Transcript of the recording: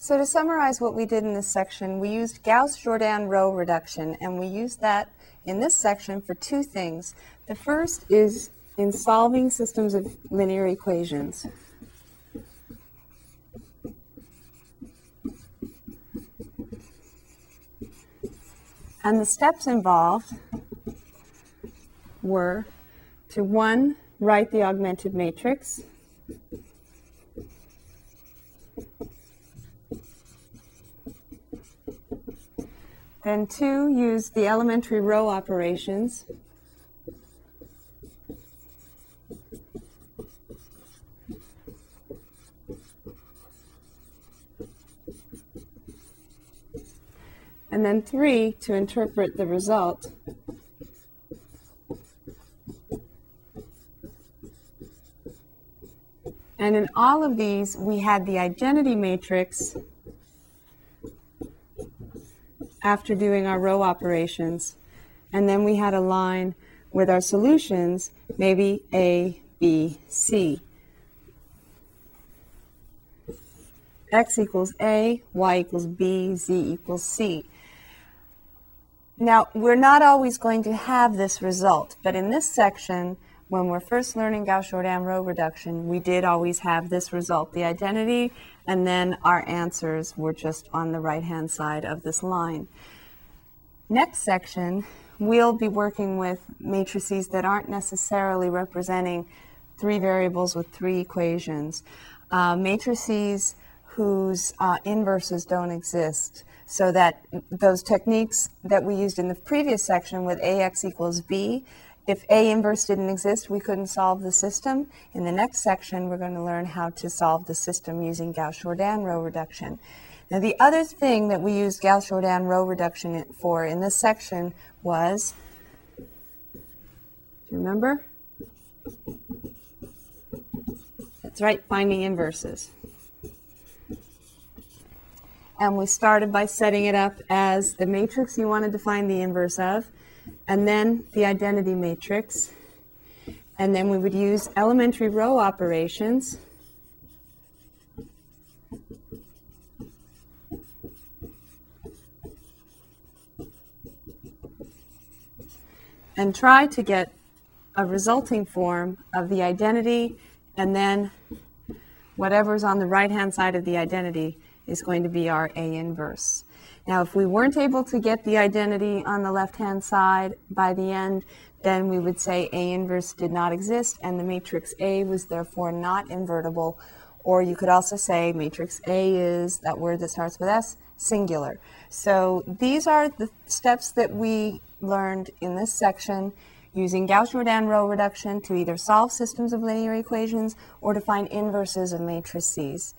So to summarize what we did in this section, we used Gauss-Jordan row reduction, and we used that in this section for two things. The first is in solving systems of linear equations. And the steps involved were to, one, write the augmented matrix. Then two, use the elementary row operations. And then three, to interpret the result. And in all of these, we had the identity matrix after doing our row operations. And then we had a line with our solutions, maybe A, B, C. X equals A, Y equals B, Z equals C. Now, we're not always going to have this result, but in this section, when we're first learning Gauss-Jordan row reduction, we did always have this result, the identity, and then our answers were just on the right-hand side of this line. Next section, we'll be working with matrices that aren't necessarily representing three variables with three equations. Matrices whose inverses don't exist, so that those techniques that we used in the previous section with AX equals B, if A inverse didn't exist, we couldn't solve the system. In the next section, we're going to learn how to solve the system using Gauss-Jordan row reduction. Now, the other thing that we used Gauss-Jordan row reduction for in this section was, do you remember? That's right, finding inverses. And we started by setting it up as the matrix you wanted to find the inverse of, and then the identity matrix, and then we would use elementary row operations, and try to get a resulting form of the identity, and then whatever's on the right-hand side of the identity is going to be our A inverse. Now, if we weren't able to get the identity on the left-hand side by the end, then we would say A inverse did not exist, and the matrix A was therefore not invertible. Or you could also say matrix A is, that word that starts with S, singular. So these are the steps that we learned in this section using Gauss-Jordan row reduction to either solve systems of linear equations or to find inverses of matrices.